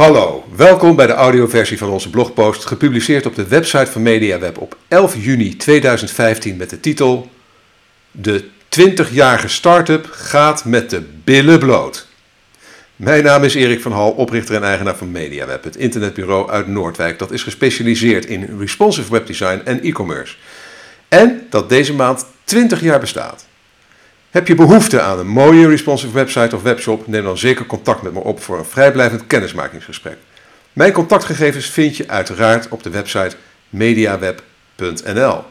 Hallo, welkom bij de audioversie van onze blogpost, gepubliceerd op de website van MediaWeb op 11 juni 2015 met de titel De 20-jarige start-up gaat met de billen bloot. Mijn naam is Erik van Hal, oprichter en eigenaar van MediaWeb, het internetbureau uit Noordwijk dat is gespecialiseerd in responsive webdesign en e-commerce. En dat deze maand 20 jaar bestaat. Heb je behoefte aan een mooie responsive website of webshop? Neem dan zeker contact met me op voor een vrijblijvend kennismakingsgesprek. Mijn contactgegevens vind je uiteraard op de website mediaweb.nl.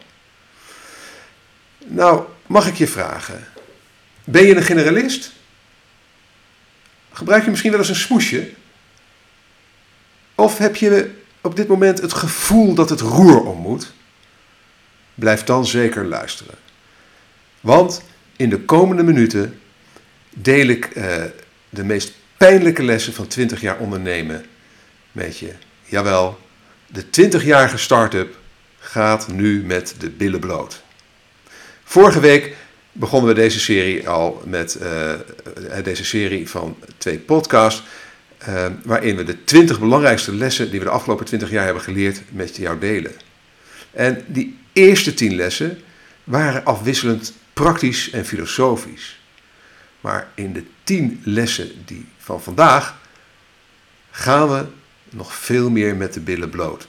Nou, mag ik je vragen? Ben je een generalist? Gebruik je misschien wel eens een smoesje? Of heb je op dit moment het gevoel dat het roer om moet? Blijf dan zeker luisteren. Want in de komende minuten deel ik de meest pijnlijke lessen van 20 jaar ondernemen met je. Jawel, de 20-jarige start-up gaat nu met de billen bloot. Vorige week begonnen we deze serie al met deze serie van 2 podcasts, waarin we de 20 belangrijkste lessen die we de afgelopen 20 jaar hebben geleerd met jou delen. En die eerste 10 lessen waren afwisselend praktisch en filosofisch. Maar in de 10 lessen die van vandaag gaan we nog veel meer met de billen bloot.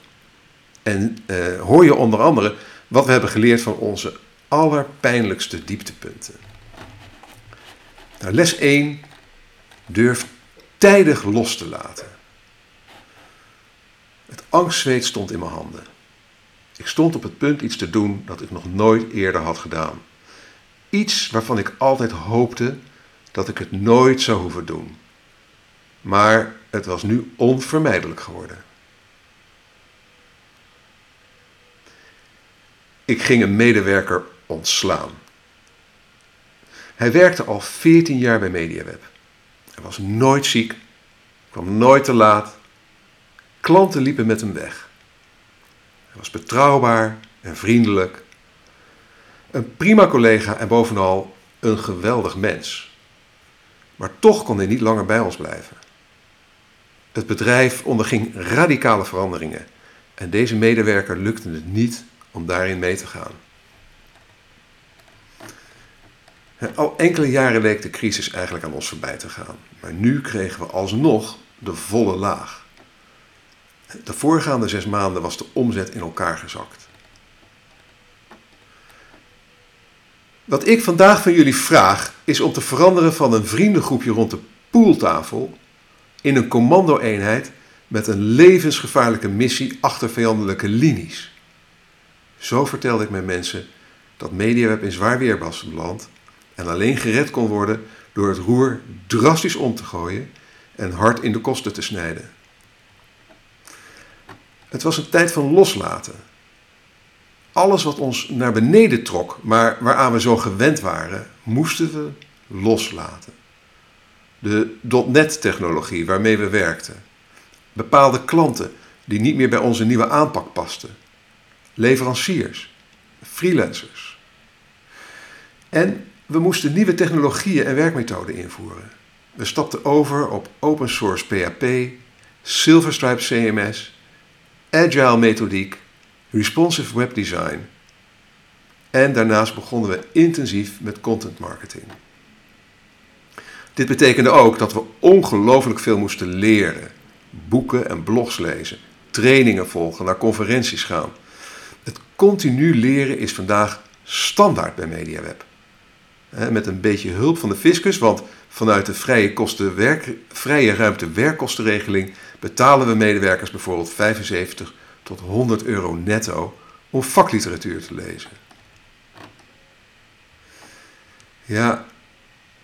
En hoor je onder andere wat we hebben geleerd van onze allerpijnlijkste dieptepunten. Nou, les 1. Durf tijdig los te laten. Het angstzweet stond in mijn handen. Ik stond op het punt iets te doen dat ik nog nooit eerder had gedaan. Iets waarvan ik altijd hoopte dat ik het nooit zou hoeven doen. Maar het was nu onvermijdelijk geworden. Ik ging een medewerker ontslaan. Hij werkte al 14 jaar bij MediaWeb. Hij was nooit ziek, kwam nooit te laat. Klanten liepen met hem weg. Hij was betrouwbaar en vriendelijk. Een prima collega en bovenal een geweldig mens. Maar toch kon hij niet langer bij ons blijven. Het bedrijf onderging radicale veranderingen en deze medewerker lukte het niet om daarin mee te gaan. Al enkele jaren leek de crisis eigenlijk aan ons voorbij te gaan. Maar nu kregen we alsnog de volle laag. De voorgaande 6 maanden was de omzet in elkaar gezakt. Wat ik vandaag van jullie vraag is om te veranderen van een vriendengroepje rond de pooltafel in een commando-eenheid met een levensgevaarlijke missie achter vijandelijke linies. Zo vertelde ik mijn mensen dat MediaWeb in zwaar weer was beland en alleen gered kon worden door het roer drastisch om te gooien en hard in de kosten te snijden. Het was een tijd van loslaten. Alles wat ons naar beneden trok, maar waaraan we zo gewend waren, moesten we loslaten. De .NET-technologie waarmee we werkten. Bepaalde klanten die niet meer bij onze nieuwe aanpak pasten. Leveranciers, freelancers. En we moesten nieuwe technologieën en werkmethoden invoeren. We stapten over op open source PHP, Silverstripe CMS, agile methodiek, responsive webdesign. En daarnaast begonnen we intensief met content marketing. Dit betekende ook dat we ongelooflijk veel moesten leren. Boeken en blogs lezen, trainingen volgen, naar conferenties gaan. Het continu leren is vandaag standaard bij MediaWeb. Met een beetje hulp van de fiscus, want vanuit de vrije ruimte werkkostenregeling betalen we medewerkers bijvoorbeeld 75 tot 100 euro netto om vakliteratuur te lezen. Ja,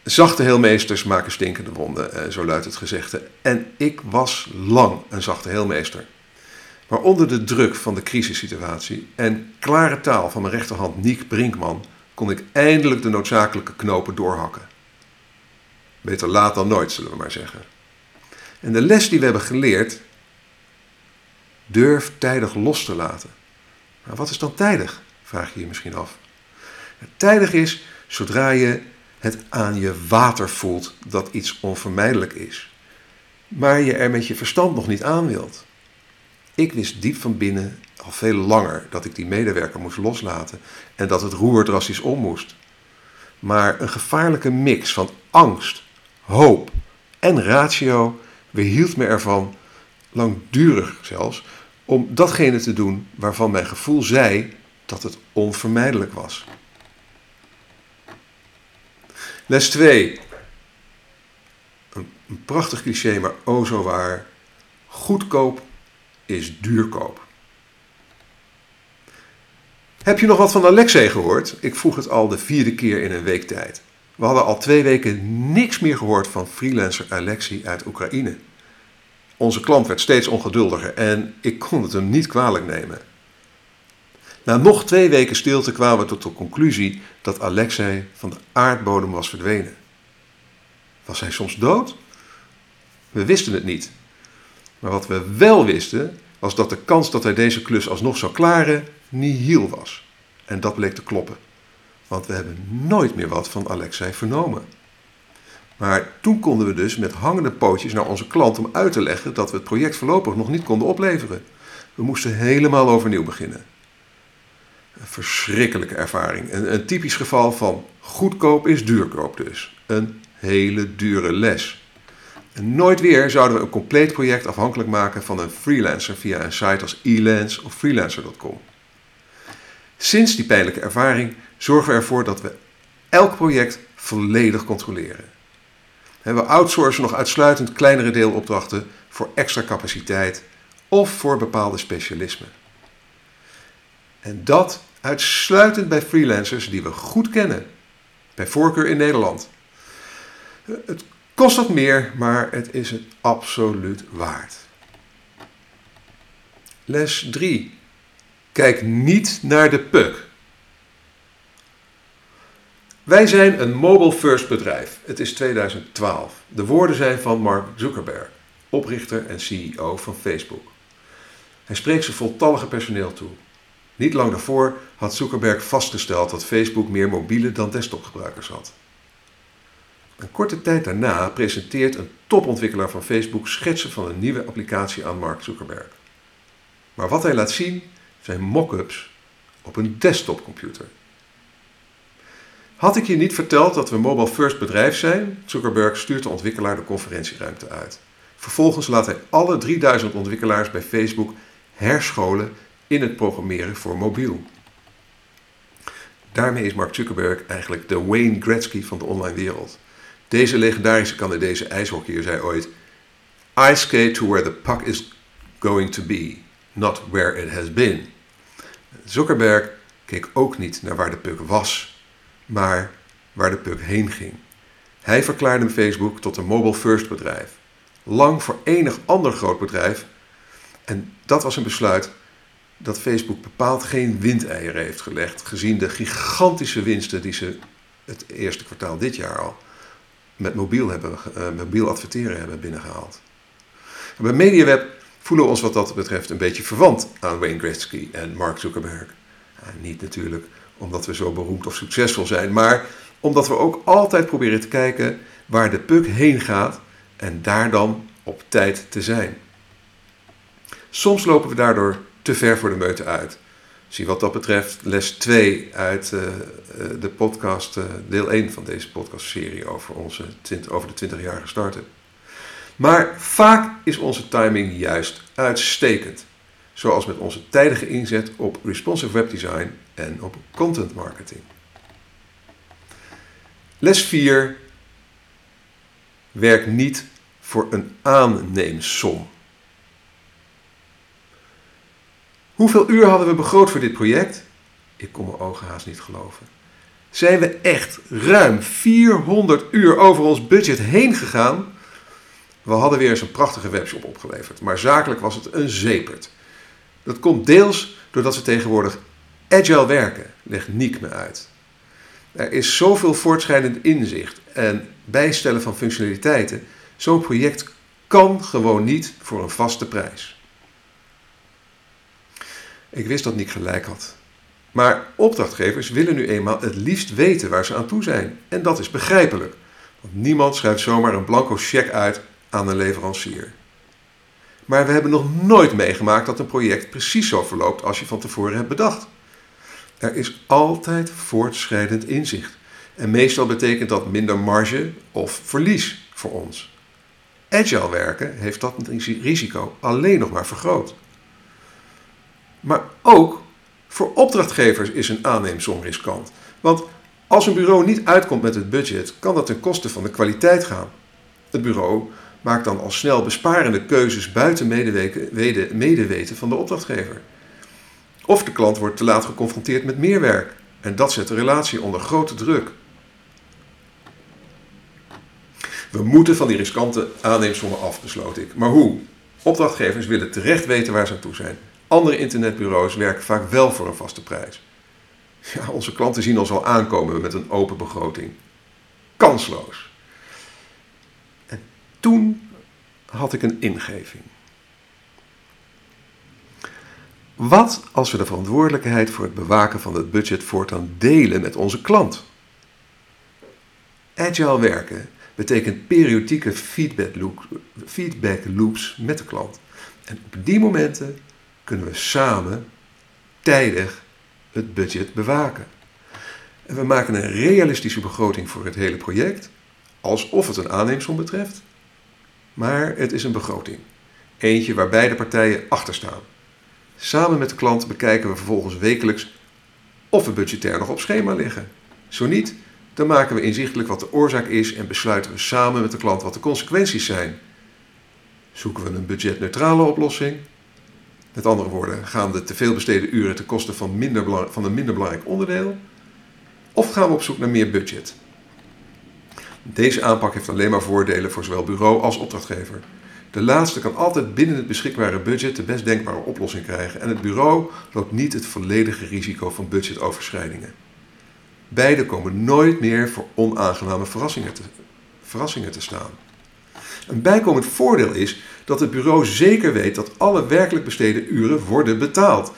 zachte heelmeesters maken stinkende wonden, zo luidt het gezegde. En ik was lang een zachte heelmeester. Maar onder de druk van de crisissituatie en klare taal van mijn rechterhand Niek Brinkman kon ik eindelijk de noodzakelijke knopen doorhakken. Beter laat dan nooit, zullen we maar zeggen. En de les die we hebben geleerd: durf tijdig los te laten. Maar wat is dan tijdig? Vraag je je misschien af. Tijdig is zodra je het aan je water voelt dat iets onvermijdelijk is. maar je er met je verstand nog niet aan wilt. Ik wist diep van binnen al veel langer dat ik die medewerker moest loslaten en dat het roer drastisch om moest. Maar een gevaarlijke mix van angst, hoop en ratio weerhield me ervan, langdurig zelfs, om datgene te doen waarvan mijn gevoel zei dat het onvermijdelijk was. Les 2. Een prachtig cliché, maar o zo waar. Goedkoop is duurkoop. Heb je nog wat van Alexei gehoord? Ik vroeg het al de 4e keer in een week tijd. We hadden al 2 weken niks meer gehoord van freelancer Alexei uit Oekraïne. Onze klant werd steeds ongeduldiger en ik kon het hem niet kwalijk nemen. Na nog 2 weken stilte kwamen we tot de conclusie dat Alexei van de aardbodem was verdwenen. Was hij soms dood? We wisten het niet. Maar wat we wel wisten was dat de kans dat hij deze klus alsnog zou klaren nihil was. En dat bleek te kloppen. Want we hebben nooit meer wat van Alexei vernomen. Maar toen konden we dus met hangende pootjes naar onze klant om uit te leggen dat we het project voorlopig nog niet konden opleveren. We moesten helemaal overnieuw beginnen. Een verschrikkelijke ervaring. Een typisch geval van goedkoop is duurkoop dus. Een hele dure les. En nooit weer zouden we een compleet project afhankelijk maken van een freelancer via een site als Elance of Freelancer.com. Sinds die pijnlijke ervaring zorgen we ervoor dat we elk project volledig controleren. We outsourcen nog uitsluitend kleinere deelopdrachten voor extra capaciteit of voor bepaalde specialismen. En dat uitsluitend bij freelancers die we goed kennen, bij voorkeur in Nederland. Het kost wat meer, maar het is het absoluut waard. Les 3. Kijk niet naar de puck. Wij zijn een mobile first bedrijf. Het is 2012. De woorden zijn van Mark Zuckerberg, oprichter en CEO van Facebook. Hij spreekt zijn voltallige personeel toe. Niet lang daarvoor had Zuckerberg vastgesteld dat Facebook meer mobiele dan desktopgebruikers had. Een korte tijd daarna presenteert een topontwikkelaar van Facebook schetsen van een nieuwe applicatie aan Mark Zuckerberg. Maar wat hij laat zien zijn mock-ups op een desktopcomputer. Had ik je niet verteld dat we mobile first bedrijf zijn? Zuckerberg stuurt de ontwikkelaar de conferentieruimte uit. Vervolgens laat hij alle 3000 ontwikkelaars bij Facebook herscholen in het programmeren voor mobiel. Daarmee is Mark Zuckerberg eigenlijk de Wayne Gretzky van de online wereld. Deze legendarische Canadese ijshockeyer zei ooit: I skate to where the puck is going to be, not where it has been. Zuckerberg keek ook niet naar waar de puck was, maar waar de puck heen ging. Hij verklaarde Facebook tot een mobile first bedrijf. Lang voor enig ander groot bedrijf. En dat was een besluit dat Facebook bepaald geen windeieren heeft gelegd, gezien de gigantische winsten die ze het eerste kwartaal dit jaar al met mobiel adverteren hebben binnengehaald. En bij MediaWeb voelen we ons wat dat betreft een beetje verwant aan Wayne Gretzky en Mark Zuckerberg. Nou, niet natuurlijk omdat we zo beroemd of succesvol zijn, maar omdat we ook altijd proberen te kijken waar de puck heen gaat en daar dan op tijd te zijn. Soms lopen we daardoor te ver voor de meute uit. Zie wat dat betreft les 2 uit de podcast, deel 1 van deze podcastserie over de 20-jarige startup. Maar vaak is onze timing juist uitstekend. Zoals met onze tijdige inzet op responsive webdesign en op content marketing. Les 4. Werk niet voor een aanneemsom. Hoeveel uur hadden we begroot voor dit project? Ik kon mijn ogen haast niet geloven. Zijn we echt ruim 400 uur over ons budget heen gegaan? We hadden weer eens een prachtige webshop opgeleverd, maar zakelijk was het een zeepert. Dat komt deels doordat ze tegenwoordig agile werken, legt Niek me uit. Er is zoveel voortschrijdend inzicht en bijstellen van functionaliteiten. Zo'n project kan gewoon niet voor een vaste prijs. Ik wist dat Niek gelijk had. Maar opdrachtgevers willen nu eenmaal het liefst weten waar ze aan toe zijn. En dat is begrijpelijk. Want niemand schrijft zomaar een blanco cheque uit aan een leverancier. Maar we hebben nog nooit meegemaakt dat een project precies zo verloopt als je van tevoren hebt bedacht. Er is altijd voortschrijdend inzicht. En meestal betekent dat minder marge of verlies voor ons. Agile werken heeft dat risico alleen nog maar vergroot. Maar ook voor opdrachtgevers is een aanneemsom riskant. Want als een bureau niet uitkomt met het budget, kan dat ten koste van de kwaliteit gaan. Het bureau maakt dan al snel besparende keuzes buiten medeweten van de opdrachtgever. Of de klant wordt te laat geconfronteerd met meer werk. En dat zet de relatie onder grote druk. We moeten van die riskante aanneemsommen af, besloot ik. Maar hoe? Opdrachtgevers willen terecht weten waar ze aan toe zijn. Andere internetbureaus werken vaak wel voor een vaste prijs. Ja, onze klanten zien ons al aankomen met een open begroting. Kansloos. En toen had ik een ingeving. Wat als we de verantwoordelijkheid voor het bewaken van het budget voortaan delen met onze klant? Agile werken betekent periodieke feedback loops met de klant. En op die momenten kunnen we samen tijdig het budget bewaken. En we maken een realistische begroting voor het hele project, alsof het een aanneemsom betreft. Maar het is een begroting. Eentje waar beide partijen achter staan. Samen met de klant bekijken we vervolgens wekelijks of we budgetair nog op schema liggen. Zo niet, dan maken we inzichtelijk wat de oorzaak is en besluiten we samen met de klant wat de consequenties zijn. Zoeken we een budgetneutrale oplossing? Met andere woorden, gaan de teveel besteden uren ten koste van een minder belangrijk onderdeel? Of gaan we op zoek naar meer budget? Deze aanpak heeft alleen maar voordelen voor zowel bureau als opdrachtgever. De laatste kan altijd binnen het beschikbare budget de best denkbare oplossing krijgen en het bureau loopt niet het volledige risico van budgetoverschrijdingen. Beide komen nooit meer voor onaangename verrassingen te staan. Een bijkomend voordeel is dat het bureau zeker weet dat alle werkelijk besteden uren worden betaald.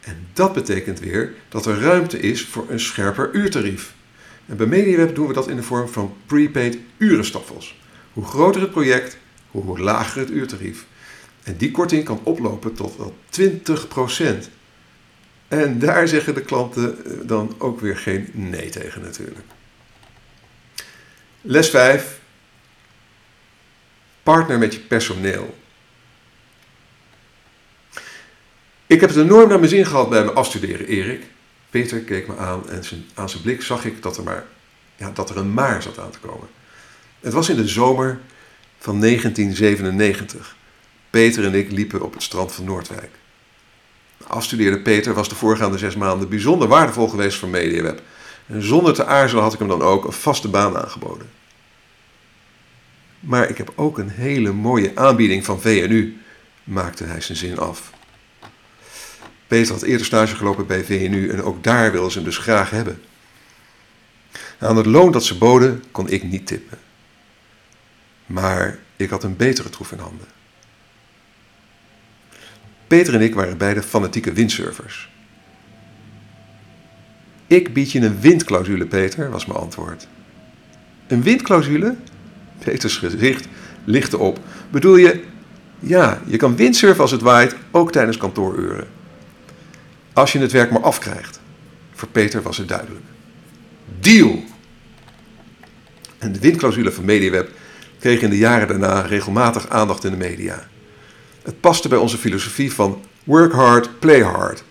En dat betekent weer dat er ruimte is voor een scherper uurtarief. En bij MediaWeb doen we dat in de vorm van prepaid urenstaffels. Hoe groter het project, hoe lager het uurtarief. En die korting kan oplopen tot wel 20%. En daar zeggen de klanten dan ook weer geen nee tegen natuurlijk. Les 5. Partner met je personeel. Ik heb het enorm naar mijn zin gehad bij mijn afstuderen, Erik. Peter keek me aan en aan zijn blik zag ik dat er een maar zat aan te komen. Het was in de zomer van 1997. Peter en ik liepen op het strand van Noordwijk. Afstudeerde Peter was de voorgaande 6 maanden bijzonder waardevol geweest voor MediaWeb. En zonder te aarzelen had ik hem dan ook een vaste baan aangeboden. Maar ik heb ook een hele mooie aanbieding van VNU, maakte hij zijn zin af. Peter had eerder stage gelopen bij VNU en ook daar wilden ze hem dus graag hebben. Aan het loon dat ze boden kon ik niet tippen. Maar ik had een betere troef in handen. Peter en ik waren beide fanatieke windsurfers. Ik bied je een windclausule, Peter, was mijn antwoord. Een windclausule? Peters gezicht lichtte op. Bedoel je, ja, je kan windsurfen als het waait, ook tijdens kantooruren. Als je het werk maar afkrijgt. Voor Peter was het duidelijk. Deal! En de windclausule van MediaWeb kreeg in de jaren daarna regelmatig aandacht in de media. Het paste bij onze filosofie van work hard, play hard.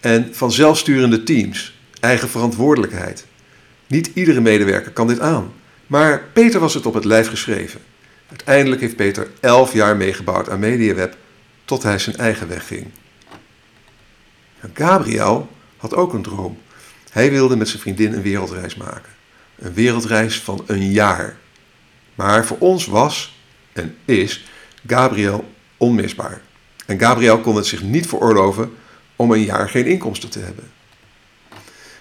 En van zelfsturende teams, eigen verantwoordelijkheid. Niet iedere medewerker kan dit aan. Maar Peter was het op het lijf geschreven. Uiteindelijk heeft Peter 11 jaar meegebouwd aan MediaWeb tot hij zijn eigen weg ging. Gabriel had ook een droom. Hij wilde met zijn vriendin een wereldreis maken. Een wereldreis van een jaar. Maar voor ons was en is Gabriel onmisbaar. En Gabriel kon het zich niet veroorloven om een jaar geen inkomsten te hebben.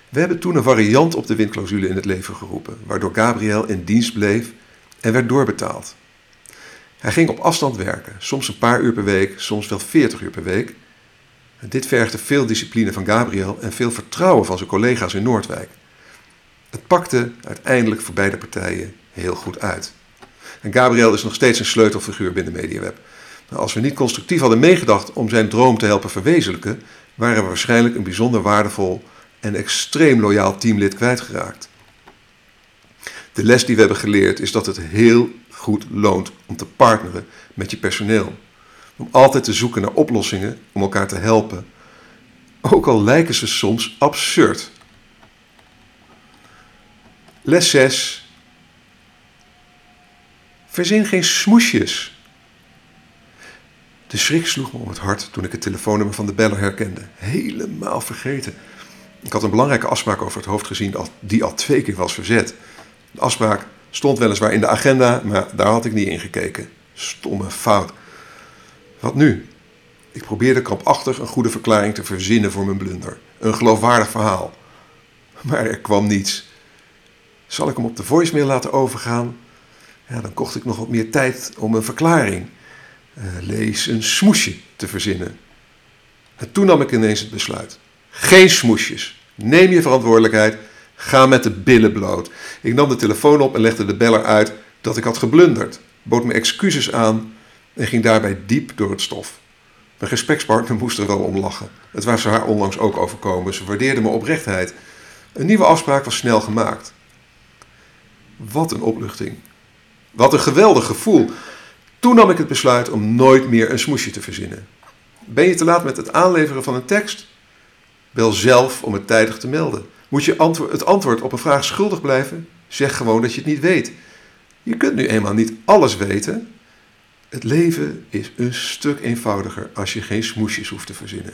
We hebben toen een variant op de windclausule in het leven geroepen, waardoor Gabriel in dienst bleef en werd doorbetaald. Hij ging op afstand werken, soms een paar uur per week, soms wel 40 uur per week. En dit vergde veel discipline van Gabriel en veel vertrouwen van zijn collega's in Noordwijk. Het pakte uiteindelijk voor beide partijen heel goed uit. En Gabriel is nog steeds een sleutelfiguur binnen MediaWeb. Nou, als we niet constructief hadden meegedacht om zijn droom te helpen verwezenlijken, waren we waarschijnlijk een bijzonder waardevol en extreem loyaal teamlid kwijtgeraakt. De les die we hebben geleerd is dat het heel goed loont om te partneren met je personeel. Om altijd te zoeken naar oplossingen om elkaar te helpen. Ook al lijken ze soms absurd. Les 6. Verzin geen smoesjes. De schrik sloeg me om het hart toen ik het telefoonnummer van de beller herkende. Helemaal vergeten. Ik had een belangrijke afspraak over het hoofd gezien die al 2 keer was verzet. De afspraak stond weliswaar in de agenda, maar daar had ik niet in gekeken. Stomme fout. Wat nu? Ik probeerde krampachtig een goede verklaring te verzinnen voor mijn blunder. Een geloofwaardig verhaal. Maar er kwam niets. Zal ik hem op de voicemail laten overgaan? Ja, dan kocht ik nog wat meer tijd om een verklaring. Lees een smoesje te verzinnen. En toen nam ik ineens het besluit. Geen smoesjes. Neem je verantwoordelijkheid. Ga met de billen bloot. Ik nam de telefoon op en legde de beller uit dat ik had geblunderd. Bood me excuses aan en ging daarbij diep door het stof. Mijn gesprekspartner moest er wel om lachen. Het was haar onlangs ook overkomen. Ze waardeerde mijn oprechtheid. Een nieuwe afspraak was snel gemaakt. Wat een opluchting. Wat een geweldig gevoel. Toen nam ik het besluit om nooit meer een smoesje te verzinnen. Ben je te laat met het aanleveren van een tekst? Bel zelf om het tijdig te melden. Moet je het antwoord op een vraag schuldig blijven? Zeg gewoon dat je het niet weet. Je kunt nu eenmaal niet alles weten. Het leven is een stuk eenvoudiger als je geen smoesjes hoeft te verzinnen.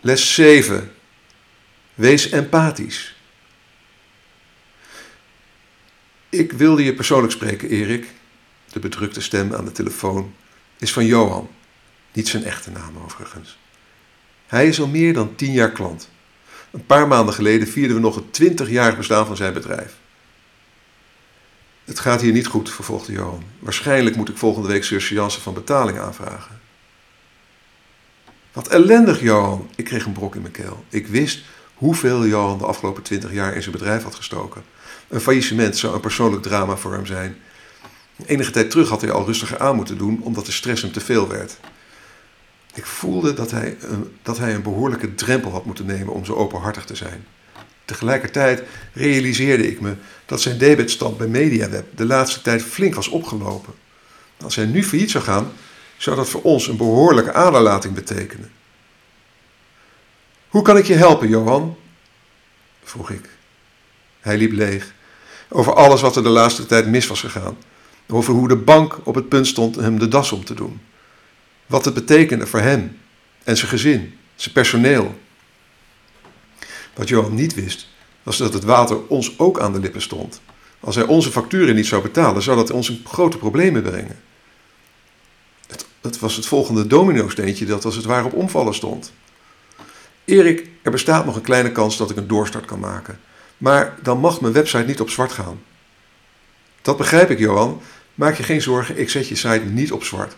Les 7. Wees empathisch. Ik wilde je persoonlijk spreken, Erik. De bedrukte stem aan de telefoon is van Johan. Niet zijn echte naam overigens. Hij is al meer dan 10 jaar klant. Een paar maanden geleden vierden we nog het 20-jarig bestaan van zijn bedrijf. Het gaat hier niet goed, vervolgde Johan. Waarschijnlijk moet ik volgende week surseance van betaling aanvragen. Wat ellendig, Johan. Ik kreeg een brok in mijn keel. Ik wist hoeveel Johan de afgelopen 20 jaar in zijn bedrijf had gestoken. Een faillissement zou een persoonlijk drama voor hem zijn. Enige tijd terug had hij al rustiger aan moeten doen, omdat de stress hem te veel werd. Ik voelde dat hij een behoorlijke drempel had moeten nemen om zo openhartig te zijn. Tegelijkertijd realiseerde ik me dat zijn debitstand bij MediaWeb de laatste tijd flink was opgelopen. Als hij nu failliet zou gaan, zou dat voor ons een behoorlijke aderlating betekenen. Hoe kan ik je helpen, Johan? Vroeg ik. Hij liep leeg. Over alles wat er de laatste tijd mis was gegaan. Over hoe de bank op het punt stond hem de das om te doen. Wat het betekende voor hem en zijn gezin, zijn personeel. Wat Johan niet wist, was dat het water ons ook aan de lippen stond. Als hij onze facturen niet zou betalen, zou dat ons in grote problemen brengen. Het was het volgende domino-steentje dat als het ware op omvallen stond. Erik, er bestaat nog een kleine kans dat ik een doorstart kan maken. Maar dan mag mijn website niet op zwart gaan. Dat begrijp ik, Johan. Maak je geen zorgen, ik zet je site niet op zwart.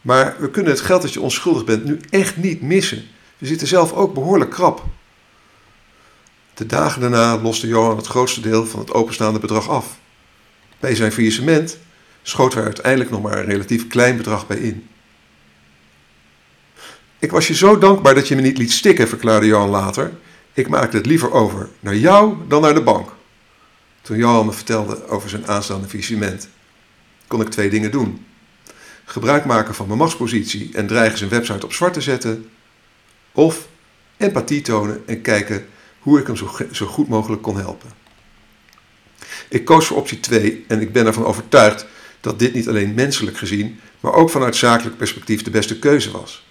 Maar we kunnen het geld dat je ons schuldig bent nu echt niet missen. We zitten zelf ook behoorlijk krap. De dagen daarna loste Johan het grootste deel van het openstaande bedrag af. Bij zijn faillissement schoten we uiteindelijk nog maar een relatief klein bedrag bij in. Ik was je zo dankbaar dat je me niet liet stikken, verklaarde Johan later. Ik maakte het liever over naar jou dan naar de bank. Toen Johan me vertelde over zijn aanstaande faillissement, kon ik 2 dingen doen. Gebruik maken van mijn machtspositie en dreigen zijn website op zwart te zetten. Of empathie tonen en kijken hoe ik hem zo goed mogelijk kon helpen. Ik koos voor optie 2 en ik ben ervan overtuigd dat dit niet alleen menselijk gezien, maar ook vanuit zakelijk perspectief de beste keuze was.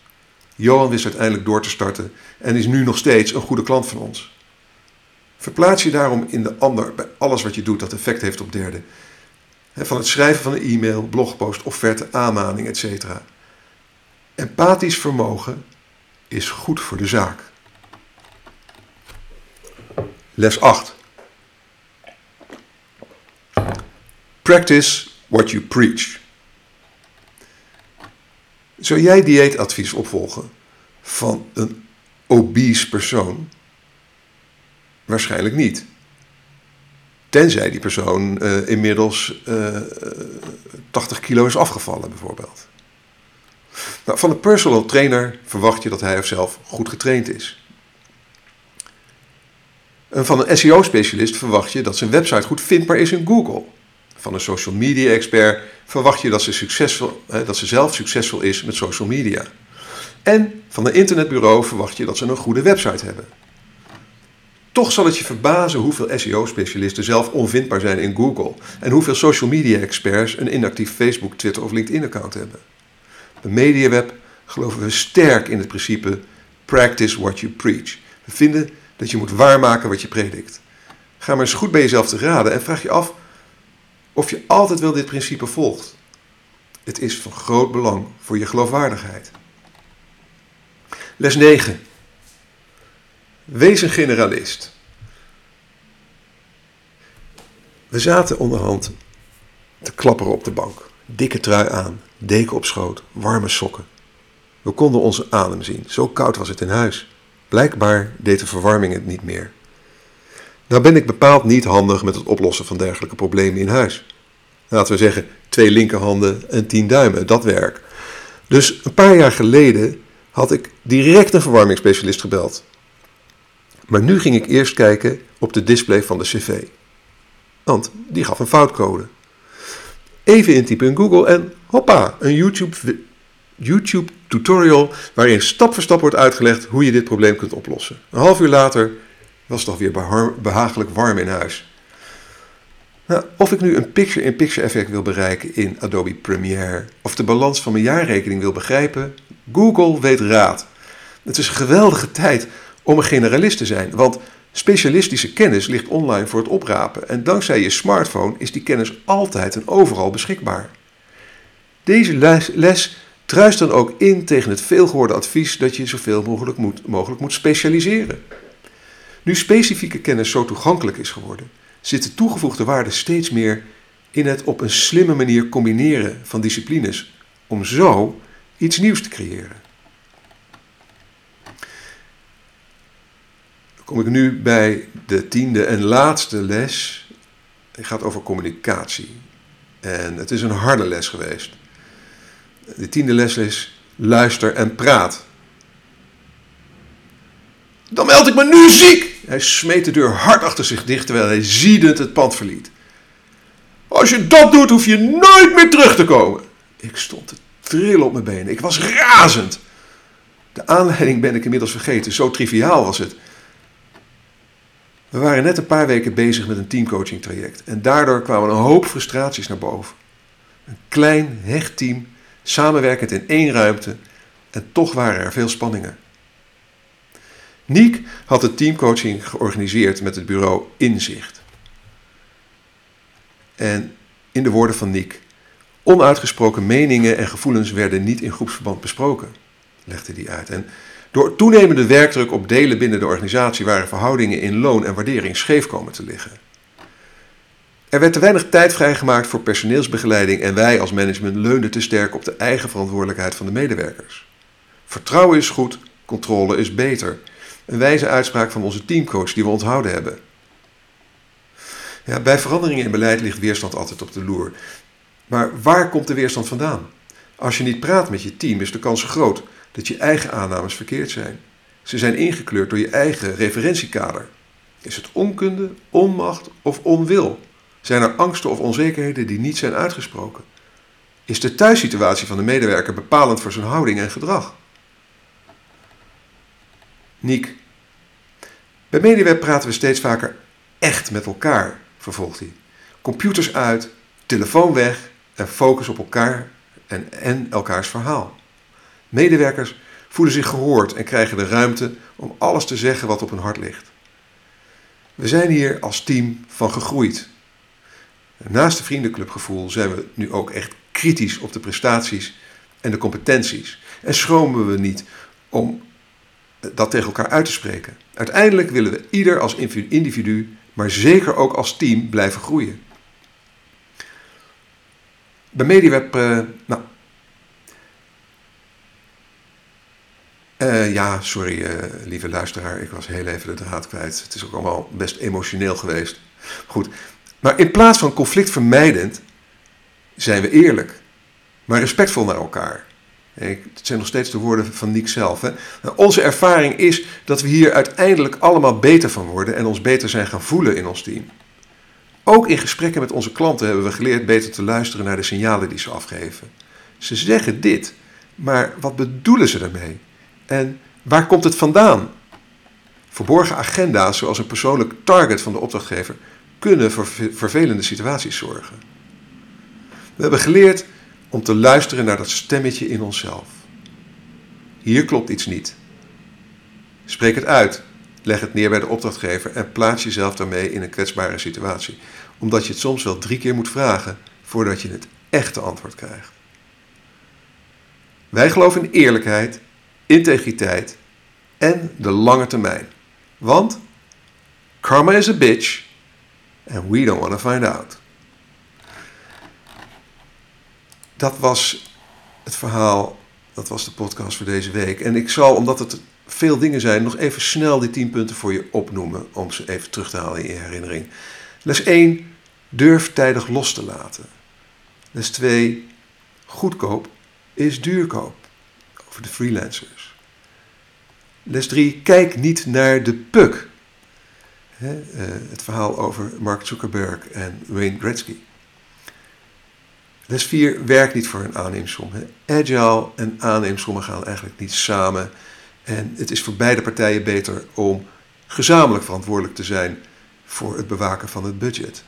Johan wist uiteindelijk door te starten en is nu nog steeds een goede klant van ons. Verplaats je daarom in de ander bij alles wat je doet dat effect heeft op derden. Van het schrijven van een e-mail, blogpost, offerte, aanmaning, etc. Empathisch vermogen is goed voor de zaak. Les 8. Practice what you preach. Zou jij dieetadvies opvolgen van een obese persoon? Waarschijnlijk niet. Tenzij die persoon inmiddels 80 kilo is afgevallen bijvoorbeeld. Nou, van een personal trainer verwacht je dat hij of zelf goed getraind is. En van een SEO-specialist verwacht je dat zijn website goed vindbaar is in Google. Van een social media expert verwacht je dat ze zelf succesvol is met social media. En van een internetbureau verwacht je dat ze een goede website hebben. Toch zal het je verbazen hoeveel SEO-specialisten zelf onvindbaar zijn in Google en hoeveel social media experts een inactief Facebook, Twitter of LinkedIn-account hebben. Bij MediaWeb geloven we sterk in het principe practice what you preach. We vinden dat je moet waarmaken wat je predikt. Ga maar eens goed bij jezelf te raden en vraag je af of je altijd wel dit principe volgt. Het is van groot belang voor je geloofwaardigheid. Les 9. Wees een generalist. We zaten onderhand te klapperen op de bank. Dikke trui aan, deken op schoot, warme sokken. We konden onze adem zien, zo koud was het in huis. Blijkbaar deed de verwarming het niet meer. Nou ben ik bepaald niet handig met het oplossen van dergelijke problemen in huis. Laten we zeggen, 2 linkerhanden en 10 duimen, dat werk. Dus een paar jaar geleden had ik direct een verwarmingsspecialist gebeld. Maar nu ging ik eerst kijken op de display van de cv. Want die gaf een foutcode. Even intypen in Google en hoppa, een YouTube tutorial waarin stap voor stap wordt uitgelegd hoe je dit probleem kunt oplossen. Een half uur later was het alweer behagelijk warm in huis. Nou, of ik nu een picture-in-picture effect wil bereiken in Adobe Premiere of de balans van mijn jaarrekening wil begrijpen, Google weet raad. Het is een geweldige tijd om een generalist te zijn, want specialistische kennis ligt online voor het oprapen en dankzij je smartphone is die kennis altijd en overal beschikbaar. Deze les truist dan ook in tegen het veelgehoorde advies dat je zoveel mogelijk moet specialiseren. Nu specifieke kennis zo toegankelijk is geworden, zit de toegevoegde waarde steeds meer in het op een slimme manier combineren van disciplines om zo iets nieuws te creëren. Dan kom ik nu bij de 10e en laatste les. Het gaat over communicatie. En het is een harde les geweest. De 10e les is luister en praat. Dan meld ik me nu ziek! Hij smeet de deur hard achter zich dicht terwijl hij ziedend het pand verliet. Als je dat doet, hoef je nooit meer terug te komen. Ik stond te trillen op mijn benen. Ik was razend. De aanleiding ben ik inmiddels vergeten. Zo triviaal was het. We waren net een paar weken bezig met een teamcoaching traject. En daardoor kwamen een hoop frustraties naar boven. Een klein, hecht team, samenwerkend in één ruimte. En toch waren er veel spanningen. Niek had de teamcoaching georganiseerd met het bureau Inzicht. En in de woorden van Niek, onuitgesproken meningen en gevoelens werden niet in groepsverband besproken, legde hij uit. En door toenemende werkdruk op delen binnen de organisatie waren verhoudingen in loon en waardering scheef komen te liggen. Er werd te weinig tijd vrijgemaakt voor personeelsbegeleiding en wij als management leunden te sterk op de eigen verantwoordelijkheid van de medewerkers. Vertrouwen is goed, controle is beter. Een wijze uitspraak van onze teamcoach die we onthouden hebben. Ja, bij veranderingen in beleid ligt weerstand altijd op de loer. Maar waar komt de weerstand vandaan? Als je niet praat met je team is de kans groot dat je eigen aannames verkeerd zijn. Ze zijn ingekleurd door je eigen referentiekader. Is het onkunde, onmacht of onwil? Zijn er angsten of onzekerheden die niet zijn uitgesproken? Is de thuissituatie van de medewerker bepalend voor zijn houding en gedrag? Niek, bij MediaWeb praten we steeds vaker echt met elkaar, vervolgt hij. Computers uit, telefoon weg en focus op elkaar en elkaars verhaal. Medewerkers voelen zich gehoord en krijgen de ruimte om alles te zeggen wat op hun hart ligt. We zijn hier als team van gegroeid. Naast de vriendenclubgevoel zijn we nu ook echt kritisch op de prestaties en de competenties. En schromen we niet om dat tegen elkaar uit te spreken. Uiteindelijk willen we ieder als individu, maar zeker ook als team blijven groeien. Bij MediaWeb, lieve luisteraar, ik was heel even de draad kwijt. Het is ook allemaal best emotioneel geweest. Goed, Maar in plaats van conflictvermijdend zijn we eerlijk, maar respectvol naar elkaar. Het zijn nog steeds de woorden van Niek zelf. Hè? Onze ervaring is dat we hier uiteindelijk allemaal beter van worden en ons beter zijn gaan voelen in ons team. Ook in gesprekken met onze klanten hebben we geleerd beter te luisteren naar de signalen die ze afgeven. Ze zeggen dit, maar wat bedoelen ze daarmee? En waar komt het vandaan? Verborgen agenda's, zoals een persoonlijk target van de opdrachtgever, kunnen voor vervelende situaties zorgen. We hebben geleerd om te luisteren naar dat stemmetje in onszelf. Hier klopt iets niet. Spreek het uit, leg het neer bij de opdrachtgever en plaats jezelf daarmee in een kwetsbare situatie. Omdat je het soms wel 3 keer moet vragen voordat je het echte antwoord krijgt. Wij geloven in eerlijkheid, integriteit en de lange termijn. Want karma is a bitch and we don't want to find out. Dat was het verhaal, dat was de podcast voor deze week. En ik zal, omdat het veel dingen zijn, nog even snel die 10 punten voor je opnoemen, om ze even terug te halen in je herinnering. Les 1, durf tijdig los te laten. Les 2, goedkoop is duurkoop, over de freelancers. Les 3, kijk niet naar de puk. Het verhaal over Mark Zuckerberg en Wayne Gretzky. Les 4, werk niet voor een aanneemsom. Agile en aanneemsommen gaan eigenlijk niet samen. En het is voor beide partijen beter om gezamenlijk verantwoordelijk te zijn voor het bewaken van het budget.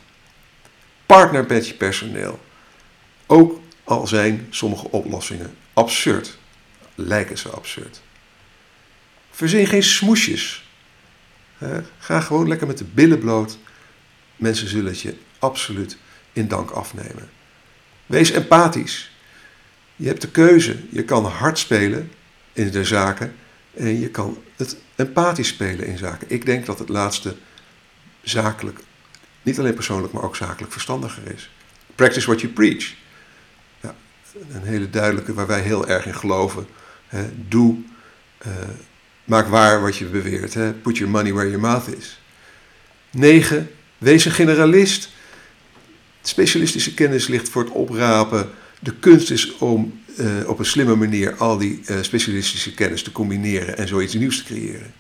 Partner met je personeel. Ook al zijn sommige oplossingen absurd, lijken ze absurd. Verzin geen smoesjes. Ga gewoon lekker met de billen bloot. Mensen zullen het je absoluut in dank afnemen. Wees empathisch. Je hebt de keuze. Je kan hard spelen in de zaken en je kan het empathisch spelen in zaken. Ik denk dat het laatste zakelijk, niet alleen persoonlijk, maar ook zakelijk verstandiger is. Practice what you preach. Nou, een hele duidelijke waar wij heel erg in geloven. Maak waar wat je beweert. Put your money where your mouth is. 9. Wees een generalist. Specialistische kennis ligt voor het oprapen. De kunst is om op een slimme manier al die specialistische kennis te combineren en zoiets nieuws te creëren.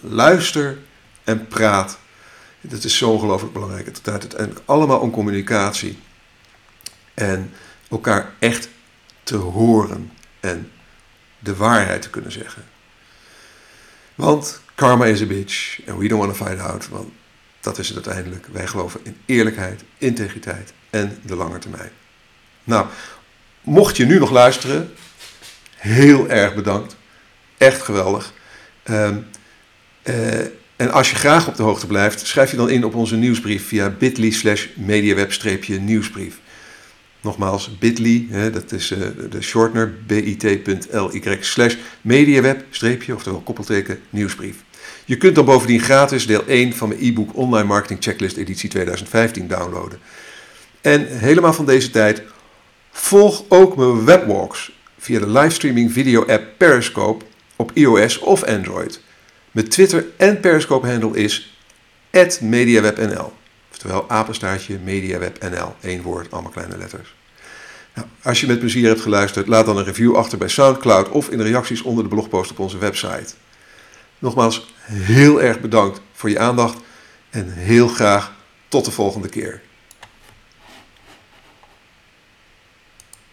Luister en praat. Dat is zo ongelooflijk belangrijk. Het gaat uiteindelijk allemaal om communicatie. En elkaar echt te horen en de waarheid te kunnen zeggen. Want karma is a bitch and we don't want to find out. Want dat is het uiteindelijk. Wij geloven in eerlijkheid, integriteit en de lange termijn. Nou, mocht je nu nog luisteren, heel erg bedankt. Echt geweldig. En als je graag op de hoogte blijft, schrijf je dan in op onze nieuwsbrief via bit.ly/mediaweb-nieuwsbrief. Nogmaals, bit.ly, dat is de shortener, bit.ly/mediaweb-, oftewel koppelteken, nieuwsbrief. Je kunt dan bovendien gratis deel 1 van mijn e-book Online Marketing Checklist editie 2015 downloaden. En helemaal van deze tijd, volg ook mijn webwalks via de livestreaming video app Periscope op iOS of Android. Mijn Twitter en Periscope handle is @mediawebnl, oftewel apenstaartje mediawebnl, 1 woord, allemaal kleine letters. Nou, als je met plezier hebt geluisterd, laat dan een review achter bij SoundCloud of in de reacties onder de blogpost op onze website. Nogmaals, heel erg bedankt voor je aandacht en heel graag tot de volgende keer.